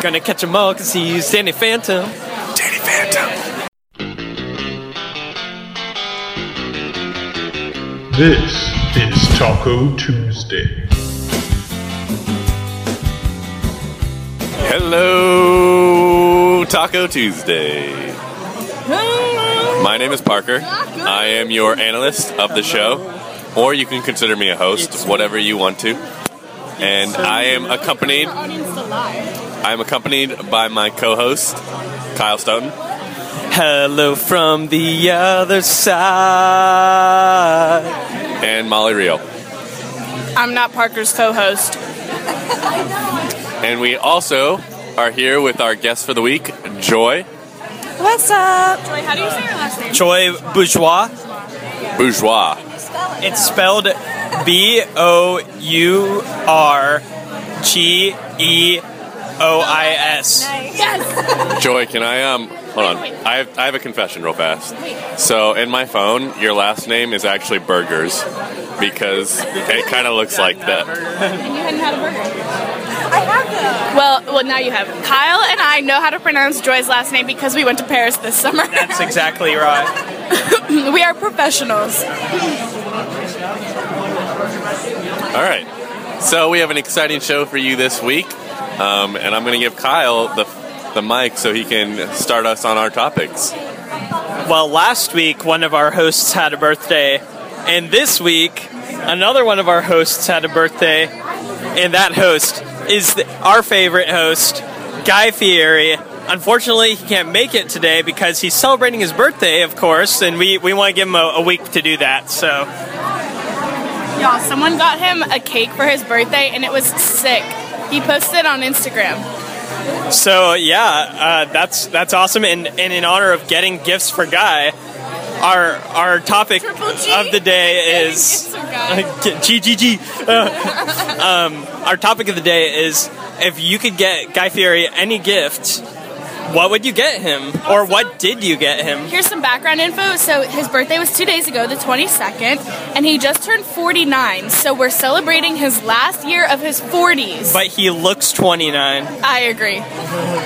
Gonna catch 'em all cause he's Danny Phantom. Danny Phantom. This is Taco Tuesday. Hello, Taco Tuesday. My name is Parker. I am your analyst of the show, or you can consider me a host, whatever you want to. And I am accompanied by my co-host, Kyle Stoughton. Hello from the other side. And Molly Rio. I'm not Parker's co-host. And we also are here with our guest for the week, Joy. What's up? Joy, how do you say your last name? Joy Bourgeois. Bourgeois. It's spelled Bourgeois. Yes. Joy, can I hold on. I have a confession real fast. So in my phone, your last name is actually Burgers because it kind of looks like that. And you hadn't had a burger. I have them. Well, now you have. Kyle and I know how to pronounce Joy's last name because we went to Paris this summer. That's exactly right. We are professionals. All right. So we have an exciting show for you this week, and I'm going to give Kyle the mic so he can start us on our topics. Well, last week one of our hosts had a birthday, and this week another one of our hosts had a birthday, and that host is our favorite host, Guy Fieri. Unfortunately, he can't make it today because he's celebrating his birthday, of course, and we want to give him a week to do that, so. Y'all, someone got him a cake for his birthday, and it was sick. He posted it on Instagram. So, yeah, that's awesome, and in honor of getting gifts for Guy, our topic of the day is our topic of the day is if you could get Guy Fieri any gift, what would you get him? Or what did you get him? Here's some background info. So his birthday was 2 days ago, the 22nd, and he just turned 49. So we're celebrating his last year of his 40s. But he looks 29. I agree.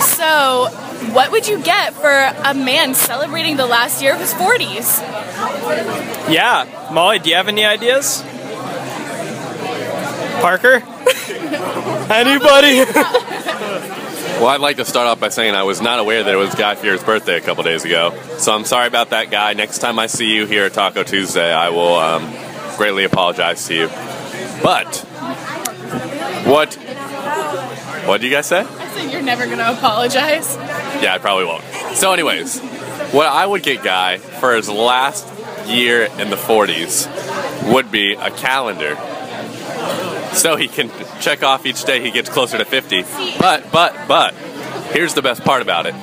So what would you get for a man celebrating the last year of his 40s? Yeah. Molly, do you have any ideas? Parker? Anybody? Well, I'd like to start off by saying I was not aware that it was Guy Fieri's birthday a couple days ago. So I'm sorry about that, Guy. Next time I see you here at Taco Tuesday, I will greatly apologize to you. But what do you guys say? I said you're never going to apologize. Yeah, I probably won't. So anyways, what I would get Guy for his last year in the 40s would be a calendar. So he can check off each day he gets closer to 50. But, here's the best part about it.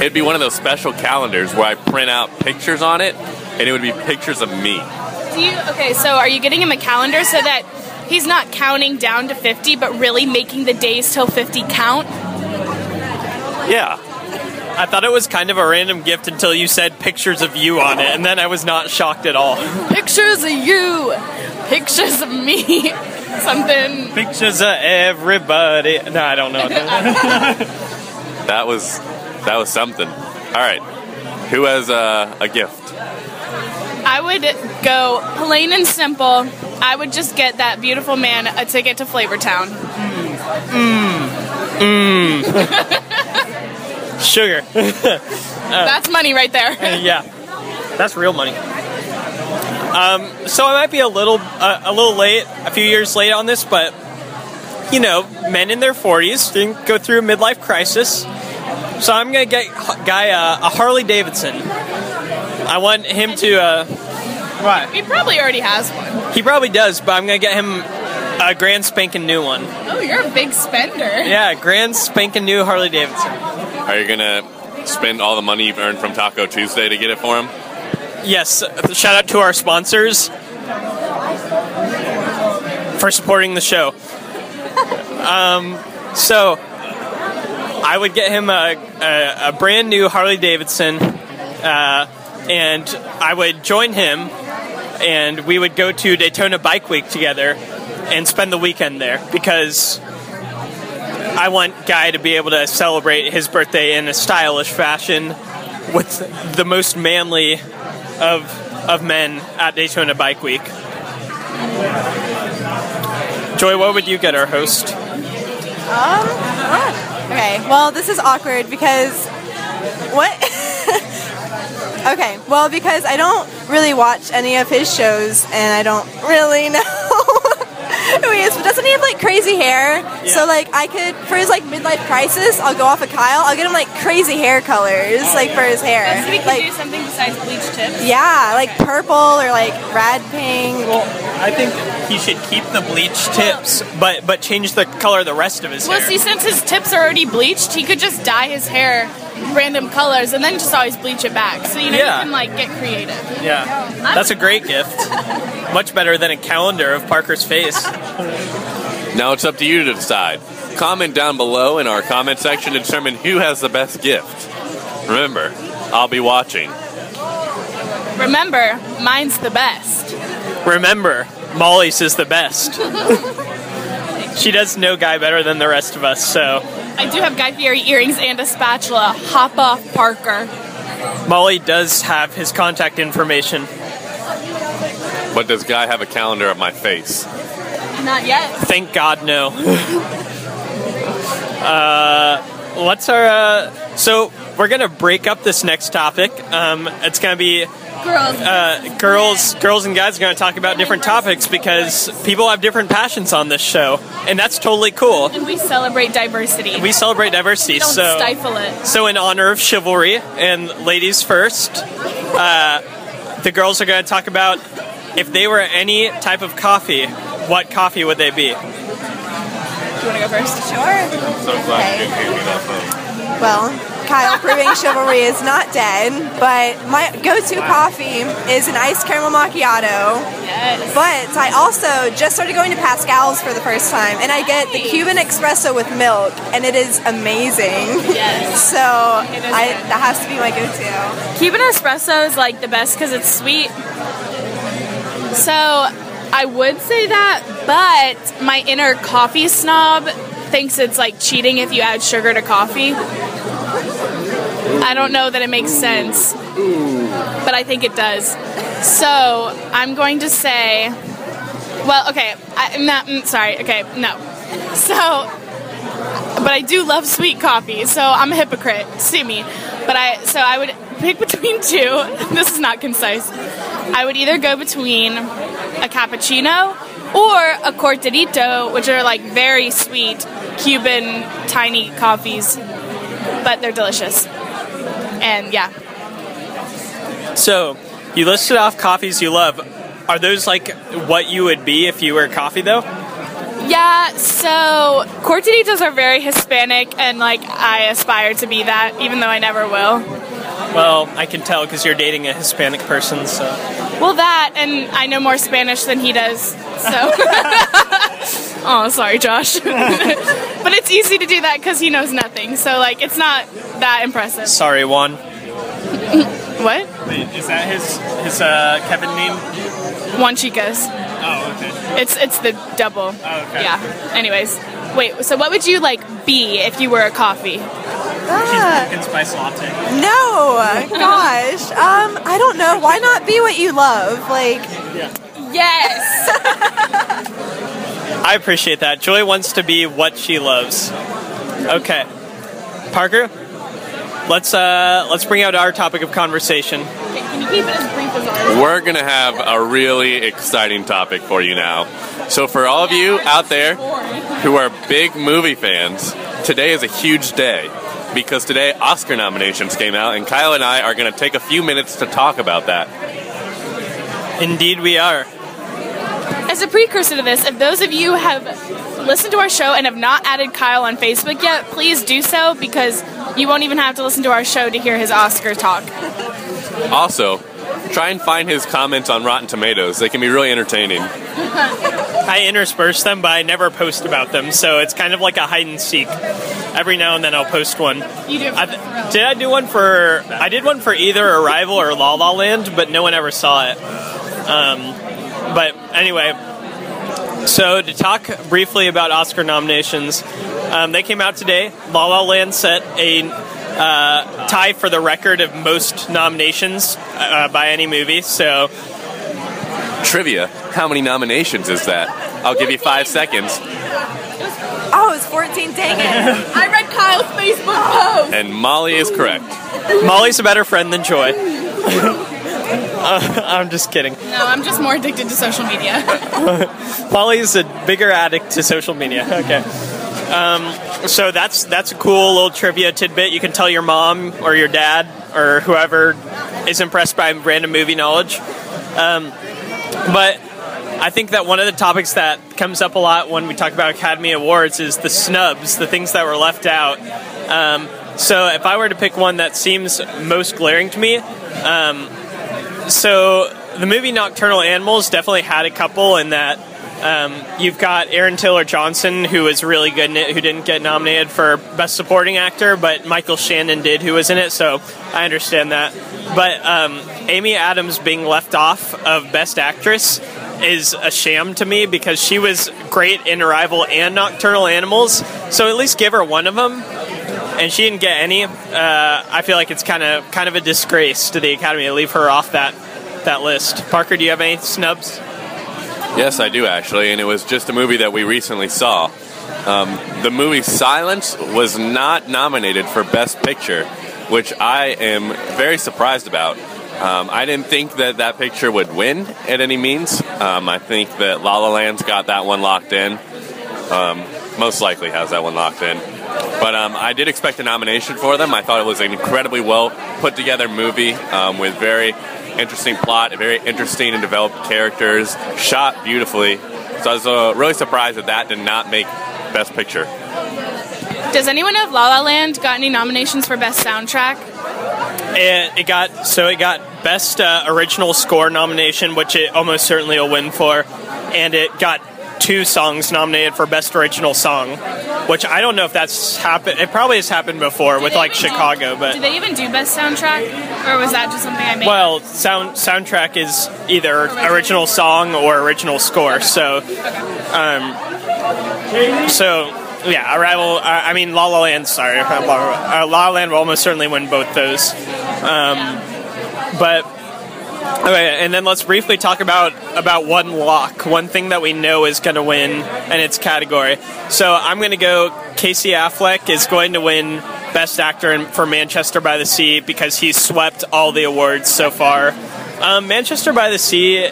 It'd be one of those special calendars where I print out pictures on it, and it would be pictures of me. Okay, so are you getting him a calendar so that he's not counting down to 50, but really making the days till 50 count? Yeah. I thought it was kind of a random gift until you said pictures of you on it, and then I was not shocked at all. Pictures of you! Pictures of me! Something. Pictures of everybody. No, I don't know. That was something. All right. Who has a gift? I would go plain and simple. I would just get that beautiful man a ticket to Flavor Town. Mmm. Mmm. Sugar. That's money right there. Yeah. That's real money. So I might be a little late, a few years late on this, but, you know, men in their 40s didn't go through a midlife crisis, so I'm going to get Guy a Harley Davidson. I want him to, right. He probably already has one. He probably does, but I'm going to get him a grand spanking new one. Oh, you're a big spender. Yeah, grand spanking new Harley Davidson. Are you going to spend all the money you've earned from Taco Tuesday to get it for him? Yes, shout out to our sponsors for supporting the show. So, I would get him a brand new Harley Davidson, and I would join him, and we would go to Daytona Bike Week together and spend the weekend there because I want Guy to be able to celebrate his birthday in a stylish fashion with the most manly of men at Daytona Bike Week. Joy, what would you get our host? Okay, well, this is awkward because... Okay, well, because I don't really watch any of his shows, and I don't really know who he is. But doesn't he have, like, crazy hair? Yeah. So, like, I could, for his, like, midlife crisis, I'll go off of Kyle. I'll get him, like, crazy hair colors, for his hair. So we can do something besides bleach tips? Yeah, like purple or, like, rad pink. Well, I think he should keep the bleach tips, but change the color of the rest of his hair. Well, see, since his tips are already bleached, he could just dye his hair random colors and then just always bleach it back, so you can like get creative. Yeah, that's a great gift. Much better than a calendar of Parker's face. Now it's up to you to decide. Comment down below in our comment section to determine who has the best gift. Remember, I'll be watching. Remember, mine's the best. Remember, Molly's is the best. She does know Guy better than the rest of us, so... I do have Guy Fieri earrings and a spatula. Hop off, Parker. Molly does have his contact information. But does Guy have a calendar of my face? Not yet. Thank God, no. What's our... So, we're going to break up this next topic. It's going to be... Girls and guys are going to talk about different topics because people have different passions on this show, and that's totally cool. And we celebrate diversity. Don't stifle it. So in honor of chivalry and ladies first, the girls are going to talk about if they were any type of coffee, what coffee would they be? Do you want to go first? Sure. I'm so glad you gave me that phone. Well... Kyle proving chivalry is not dead, but my go-to coffee is an iced caramel macchiato. Yes. But I also just started going to Pascal's for the first time, and I get the Cuban espresso with milk, and it is amazing. Yes. So that has to be my go-to. Cuban espresso is like the best because it's sweet. So I would say that, but my inner coffee snob thinks it's like cheating if you add sugar to coffee. I don't know that it makes sense, but I think it does. So, I'm going to say, but I do love sweet coffee, so I'm a hypocrite, see me. So I would pick between two, this is not concise, I would either go between a cappuccino or a cortadito, which are like very sweet Cuban tiny coffees, but they're delicious. And yeah. So, you listed off coffees you love. Are those like what you would be if you were coffee though? Yeah, so cortaditos are very Hispanic and like I aspire to be that even though I never will. Well, I can tell because you're dating a Hispanic person, so. Well, that and I know more Spanish than he does, so. Oh, sorry, Josh. But it's easy to do that because he knows nothing, so like it's not that impressive. Sorry, Juan. What? Is that his Kevin name? Juan Chicas. Oh, okay. It's the double. Oh, okay. Yeah. Anyways, wait. So what would you like be if you were a coffee? Pumpkin spice latte. No, gosh. I don't know. Why not be what you love? Like. Yeah. Yes. I appreciate that. Joy wants to be what she loves. Okay, Parker. Let's bring out our topic of conversation. Okay, can you keep it as brief as ours? We're gonna have a really exciting topic for you now. So for all of you out there who are big movie fans, today is a huge day because today Oscar nominations came out, and Kyle and I are gonna take a few minutes to talk about that. Indeed, we are. As a precursor to this, if those of you have listened to our show and have not added Kyle on Facebook yet, please do so because you won't even have to listen to our show to hear his Oscar talk. Also, try and find his comments on Rotten Tomatoes. They can be really entertaining. I intersperse them, but I never post about them, so it's kind of like a hide-and-seek. Every now and then I'll post one. You do for the thrill. I did one for either Arrival or La La Land, but no one ever saw it. But anyway, so to talk briefly about Oscar nominations, They came out today. La La Land set a tie for the record of most nominations by any movie. So, trivia: how many nominations is that? I'll 14. Give you 5 seconds. Oh, it's 14. Dang it! I read Kyle's Facebook post. And Molly is correct. Molly's a better friend than Joy. I'm just kidding. No, I'm just more addicted to social media. Molly's a bigger addict to social media. Okay. So that's a cool little trivia tidbit. You can tell your mom or your dad or whoever is impressed by random movie knowledge. But I think that one of the topics that comes up a lot when we talk about Academy Awards is the snubs, the things that were left out. So if I were to pick one that seems most glaring to me, so the movie Nocturnal Animals definitely had a couple in that. You've got Aaron Taylor Johnson, who was really good in it, who didn't get nominated for Best Supporting Actor, but Michael Shannon did, who was in it, so I understand that. But Amy Adams being left off of Best Actress is a sham to me, because she was great in Arrival and Nocturnal Animals, so at least give her one of them, and she didn't get any. I feel like it's kind of a disgrace to the Academy to leave her off that list. Parker, do you have any snubs? Yes, I do, actually, and it was just a movie that we recently saw. The movie Silence was not nominated for Best Picture, which I am very surprised about. I didn't think that picture would win at any means. I think that La La Land's got that one locked in. Most likely has that one locked in. But I did expect a nomination for them. I thought it was an incredibly well-put-together movie with very interesting plot, very interesting and developed characters, shot beautifully. So I was really surprised that did not make Best Picture. Does anyone of La La Land got any nominations for Best Soundtrack? It got Best Original Score nomination, which it almost certainly will win for, and it got 2 songs nominated for Best Original Song, which I don't know if that's happened. It probably has happened before with like Chicago, but... Did they even do Best Soundtrack, or was that just something I made? Well, soundtrack is either original song or original score, okay. So... Yeah, Arrival, I mean, La La Land, sorry. La La Land will almost certainly win both those. But, okay, and then let's briefly talk about one lock, one thing that we know is going to win in its category. So I'm going to go Casey Affleck is going to win Best Actor for Manchester by the Sea because he's swept all the awards so far. Manchester by the Sea...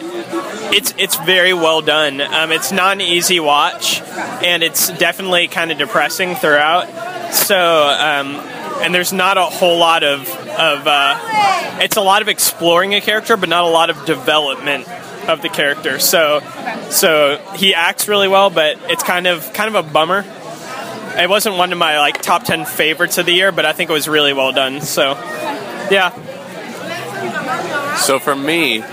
It's very well done. It's not an easy watch, and it's definitely kind of depressing throughout. So, and there's not a whole lot of it's a lot of exploring a character, but not a lot of development of the character. So he acts really well, but it's kind of a bummer. It wasn't one of my like top 10 favorites of the year, but I think it was really well done. So, yeah. So for me,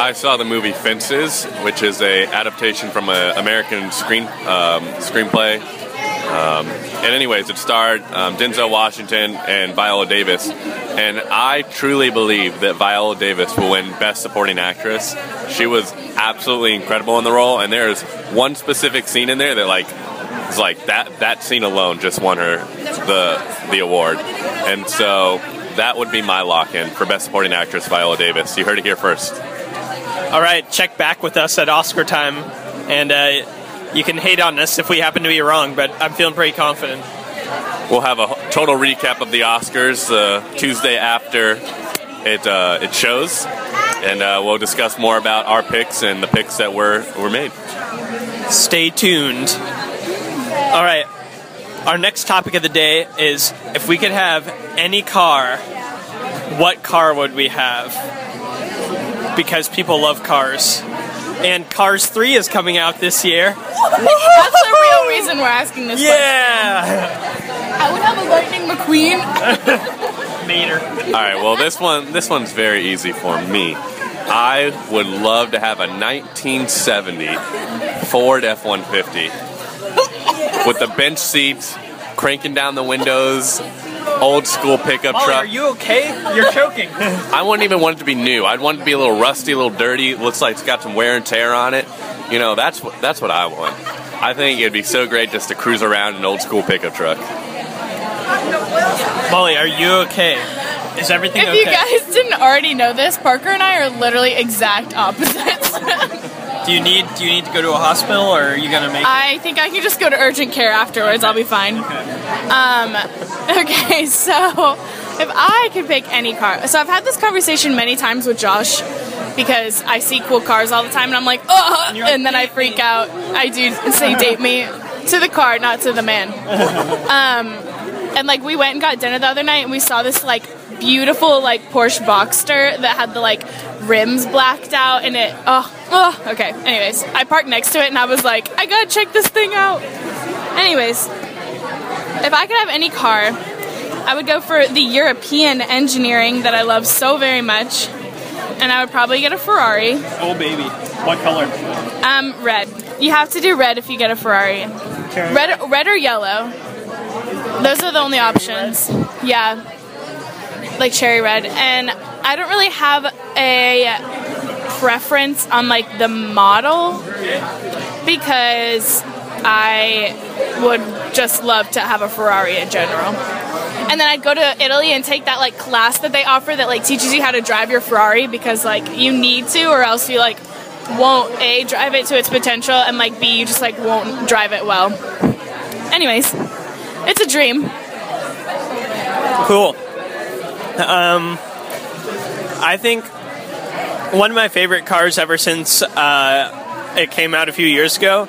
I saw the movie Fences, which is a adaptation from an American screenplay. And anyways, it starred Denzel Washington and Viola Davis. And I truly believe that Viola Davis will win Best Supporting Actress. She was absolutely incredible in the role, and there is one specific scene in there that that scene alone just won her the award. And so... that would be my lock-in for Best Supporting Actress, Viola Davis. You heard it here first. All right, check back with us at Oscar time, and you can hate on us if we happen to be wrong, but I'm feeling pretty confident. We'll have a total recap of the Oscars Tuesday after it shows, and we'll discuss more about our picks and the picks that were made. Stay tuned. All right. Our next topic of the day is, if we could have any car, what car would we have? Because people love cars. And Cars 3 is coming out this year. That's the real reason we're asking this question. Yeah! I would have a Lightning McQueen. Mater. Alright, well this one's very easy for me. I would love to have a 1970 Ford F-150. With the bench seats, cranking down the windows, old school pickup truck. Are you okay? You're choking. I wouldn't even want it to be new. I'd want it to be a little rusty, a little dirty. Looks like it's got some wear and tear on it. You know, that's what I want. I think it'd be so great just to cruise around an old school pickup truck. Molly, are you okay? Is everything okay? If you guys didn't already know this, Parker and I are literally exact opposites. Do you need to go to a hospital, or are you gonna make it? I think I can just go to urgent care afterwards. Okay. I'll be fine. Okay, so if I could pick any car, so I've had this conversation many times with Josh because I see cool cars all the time, and I'm like, oh, and then I freak out. I do say date me to the car, not to the man. And like we went and got dinner the other night, and we saw this like beautiful like Porsche Boxster that had the like rims blacked out and it okay. Anyways, I parked next to it and I was like, I gotta check this thing out. Anyways, if I could have any car, I would go for the European engineering that I love so very much, and I would probably get a Ferrari. Oh baby. What color? Red. You have to do red if you get a Ferrari. Okay. Red or yellow. Those are the only options. Yeah. Like cherry red, and I don't really have a preference on like the model because I would just love to have a Ferrari in general. And then I'd go to Italy and take that like class that they offer that like teaches you how to drive your Ferrari, because like you need to, or else you like won't A, drive it to its potential, and like B, you just like won't drive it well. Anyways, it's a dream. Cool. I think one of my favorite cars ever since it came out a few years ago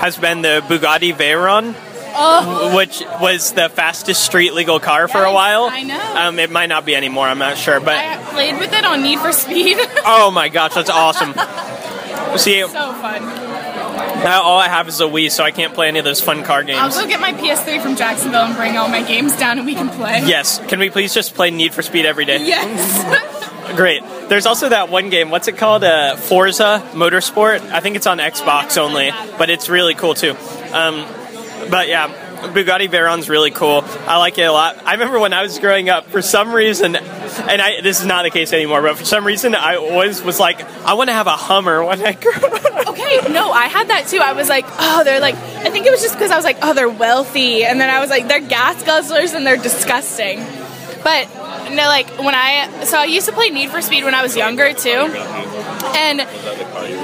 has been the Bugatti Veyron, which was the fastest street legal car for a while. I know. It might not be anymore, I'm not sure. But I played with it on Need for Speed. Oh my gosh, that's awesome. See, so fun. Now all I have is a Wii, so I can't play any of those fun car games. I'll go get my PS3 from Jacksonville and bring all my games down and we can play. Yes. Can we please just play Need for Speed every day? Yes. Great. There's also that one game, what's it called? Forza Motorsport. I think it's on Xbox only, but it's really cool too. But yeah, Bugatti Veyron's really cool. I like it a lot. I remember when I was growing up, for some reason, and this is not the case anymore, but for some reason I always was like, I want to have a Hummer when I grow up. Okay, no, I had that too. I was like, oh, they're like, I think it was just because I was like, oh, they're wealthy. And then I was like, they're gas guzzlers and they're disgusting. But no, like when I used to play Need for Speed when I was younger too. And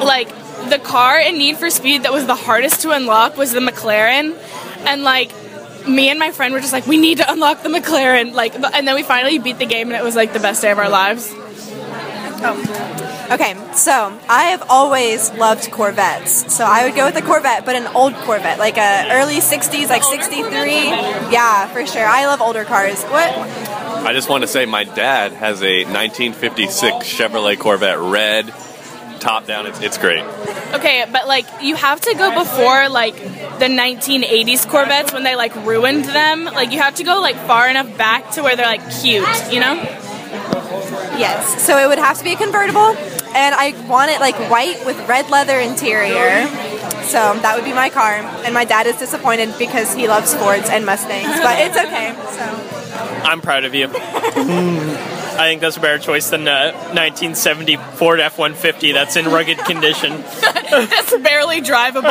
like the car in Need for Speed that was the hardest to unlock was the McLaren. And like me and my friend were just like, we need to unlock the McLaren, like, and then we finally beat the game and it was like the best day of our lives. Oh. Okay, so I have always loved Corvettes, so I would go with a Corvette, but an old Corvette, like a early 60s, like 63. Yeah, for sure. I love older cars. What? I just want to say my dad has a 1956 Chevrolet Corvette Red. Top down, it's great. Okay, but like you have to go before like the 1980s Corvettes when they like ruined them. Like you have to go like far enough back to where they're like cute, you know? Yes. So it would have to be a convertible, and I want it like white with red leather interior. So that would be my car, and my dad is disappointed because he loves Fords and Mustangs, but it's okay. So I'm proud of you. I think that's a better choice than a 1970 Ford F-150 that's in rugged condition. That's barely drivable.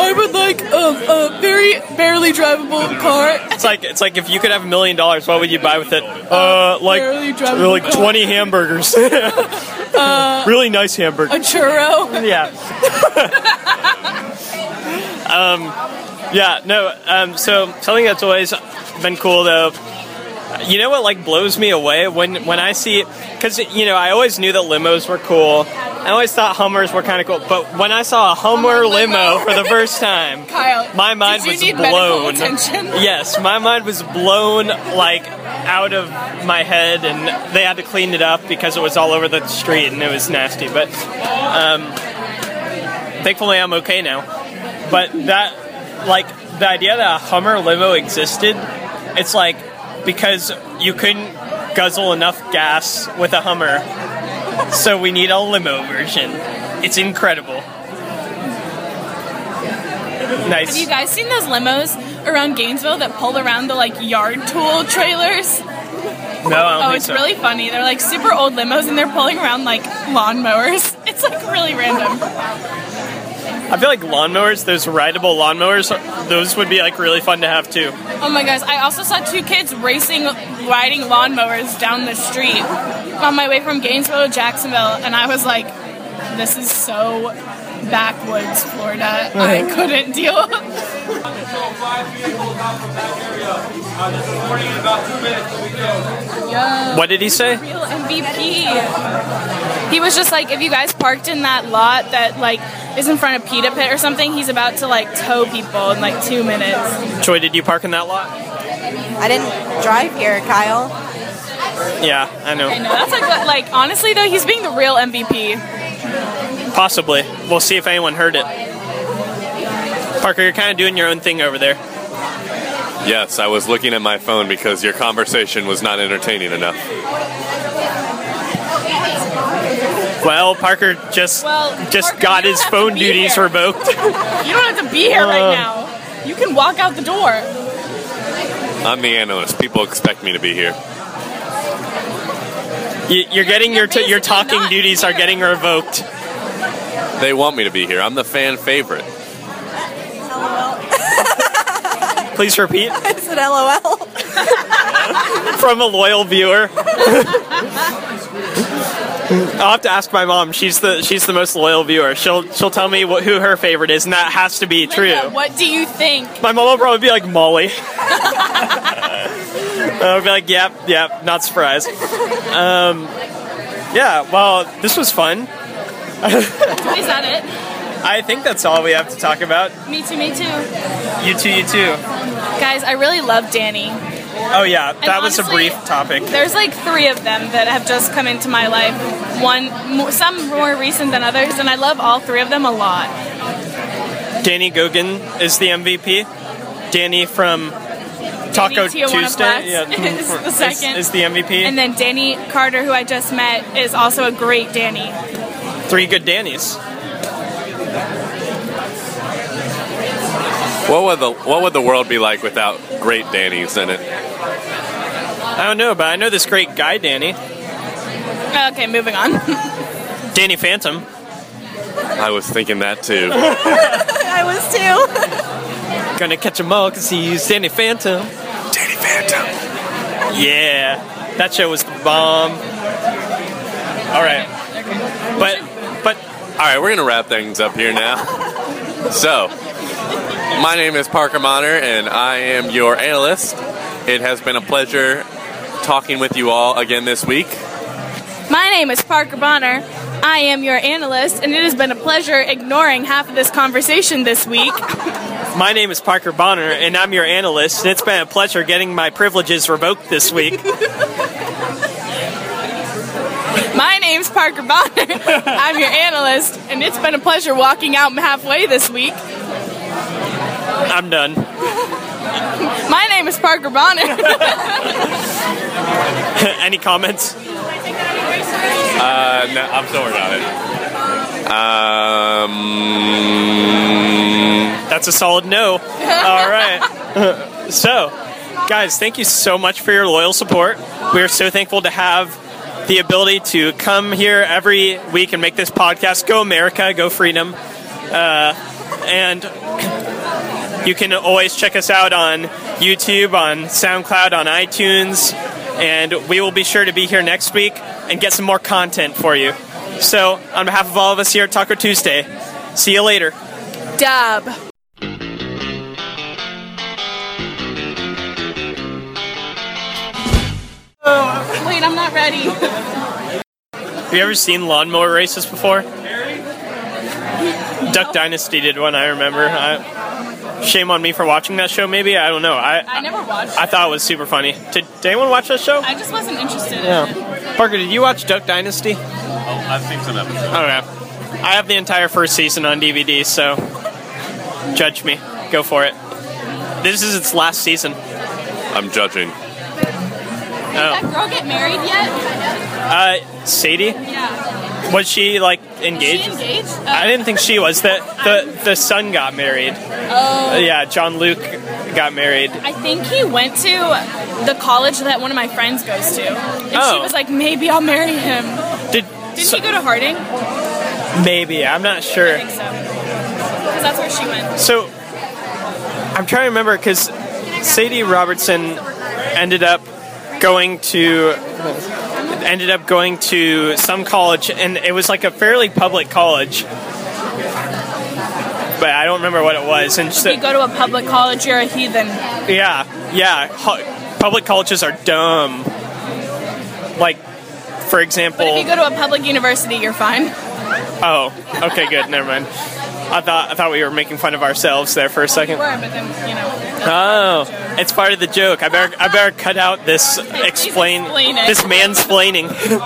I would like a very barely drivable car. It's like if you could have $1 million, what would you buy with it? Like 20 hamburgers. Really nice hamburger. A churro. Yeah. So something that's always been cool though. You know what, like, blows me away when I see... Because, you know, I always knew that limos were cool. I always thought Hummers were kind of cool. But when I saw a Hummer limo for the first time, Kyle, my mind was blown. Yes, my mind was blown, like, out of my head. And they had to clean it up because it was all over the street and it was nasty. But thankfully I'm okay now. But that, like, the idea that a Hummer limo existed, it's like... Because you couldn't guzzle enough gas with a Hummer, so we need a limo version. It's incredible. Nice. Have you guys seen those limos around Gainesville that pull around the like yard tool trailers? No, I don't think it's so. Really funny. They're like super old limos and they're pulling around like lawnmowers. It's like really random. I feel like lawnmowers, those rideable lawnmowers, those would be like really fun to have too. Oh my gosh, I also saw two kids riding lawnmowers down the street on my way from Gainesville to Jacksonville, and I was like, this is so backwoods Florida. I couldn't deal. What did he say? Real MVP. He was just like, if you guys parked in that lot that like is in front of Pita Pit or something, he's about to like tow people in like 2 minutes. Joy, did you park in that lot? I didn't drive here, Kyle. Yeah, I know. I know. That's like what, like honestly though, he's being the real MVP. Possibly. We'll see if anyone heard it. Parker, you're kind of doing your own thing over there. Yes, I was looking at my phone because your conversation was not entertaining enough. Well, Parker just got his phone duties revoked. You don't have to be here right now. You can walk out the door. I'm the analyst. People expect me to be here. You're getting your talking duties here. Are getting revoked. They want me to be here. I'm the fan favorite. Please repeat. I said LOL. From a loyal viewer. I'll have to ask my mom. She's the most loyal viewer. She'll tell me who her favorite is, and that has to be Linda, true. What do you think? My mom will probably be like, Molly. I'll be like, yep, not surprised. Yeah, well, this was fun. Is that it? I think that's all we have to talk about. Me too. You too. Guys, I really love Danny. Oh yeah, that and was honestly, a brief topic. There's like three of them that have just come into my life. Some more recent than others, and I love all three of them a lot. Danny Gogan is the MVP. Danny from Taco Tuesday is the second. Is the MVP. And then Danny Carter, who I just met, is also a great Danny. Three good Dannies. What would the world be like without great Dannies in it? I don't know, but I know this great guy, Danny. Okay, moving on. Danny Phantom. I was thinking that too. I was too. Gonna catch him all because he's Danny Phantom. Danny Phantom. Yeah, that show was the bomb. All right, but all right, we're gonna wrap things up here now. So. My name is Parker Bonner, and I am your analyst. It has been a pleasure talking with you all again this week. My name is Parker Bonner. I am your analyst, and it has been a pleasure ignoring half of this conversation this week. My name is Parker Bonner, and I'm your analyst, and it's been a pleasure getting my privileges revoked this week. My name's Parker Bonner. I'm your analyst, and it's been a pleasure walking out halfway this week. I'm done. My name is Parker Bonner. Any comments? No, I'm still working on it. That's a solid no. All right. So, guys, thank you so much for your loyal support. We are so thankful to have the ability to come here every week and make this podcast. Go America, go freedom. And... You can always check us out on YouTube, on SoundCloud, on iTunes, and we will be sure to be here next week and get some more content for you. So, on behalf of all of us here at Taco Tuesday, see you later. Dub. Wait, I'm not ready. Have you ever seen lawnmower races before? No. Duck Dynasty did one, I remember. Shame on me for watching that show, maybe? I don't know. I never watched it. I thought it was super funny. Did anyone watch that show? I just wasn't interested in it. Parker, did you watch Duck Dynasty? Oh, I've seen some episodes. Okay. I have the entire first season on DVD, so judge me. Go for it. This is its last season. I'm judging. Did that girl get married yet? Sadie? Yeah. Was she, like, engaged? Was she engaged? I didn't think she was. The son got married. Oh. Yeah, John Luke got married. I think he went to the college that one of my friends goes to. And she was like, maybe I'll marry him. Didn't he go to Harding? Maybe. I'm not sure. I think so. because that's where she went. So, I'm trying to remember, because Sadie Robertson ended up going to some college, and it was like a fairly public college, but I don't remember what it was. And if you go to a public college, you're a heathen. Yeah. Public colleges are dumb. Like, for example... But if you go to a public university, you're fine. Oh, okay, good. Never mind. I thought we were making fun of ourselves there for a second. We were, but then, you know... Oh, it's part of the joke. I better cut out this mansplaining.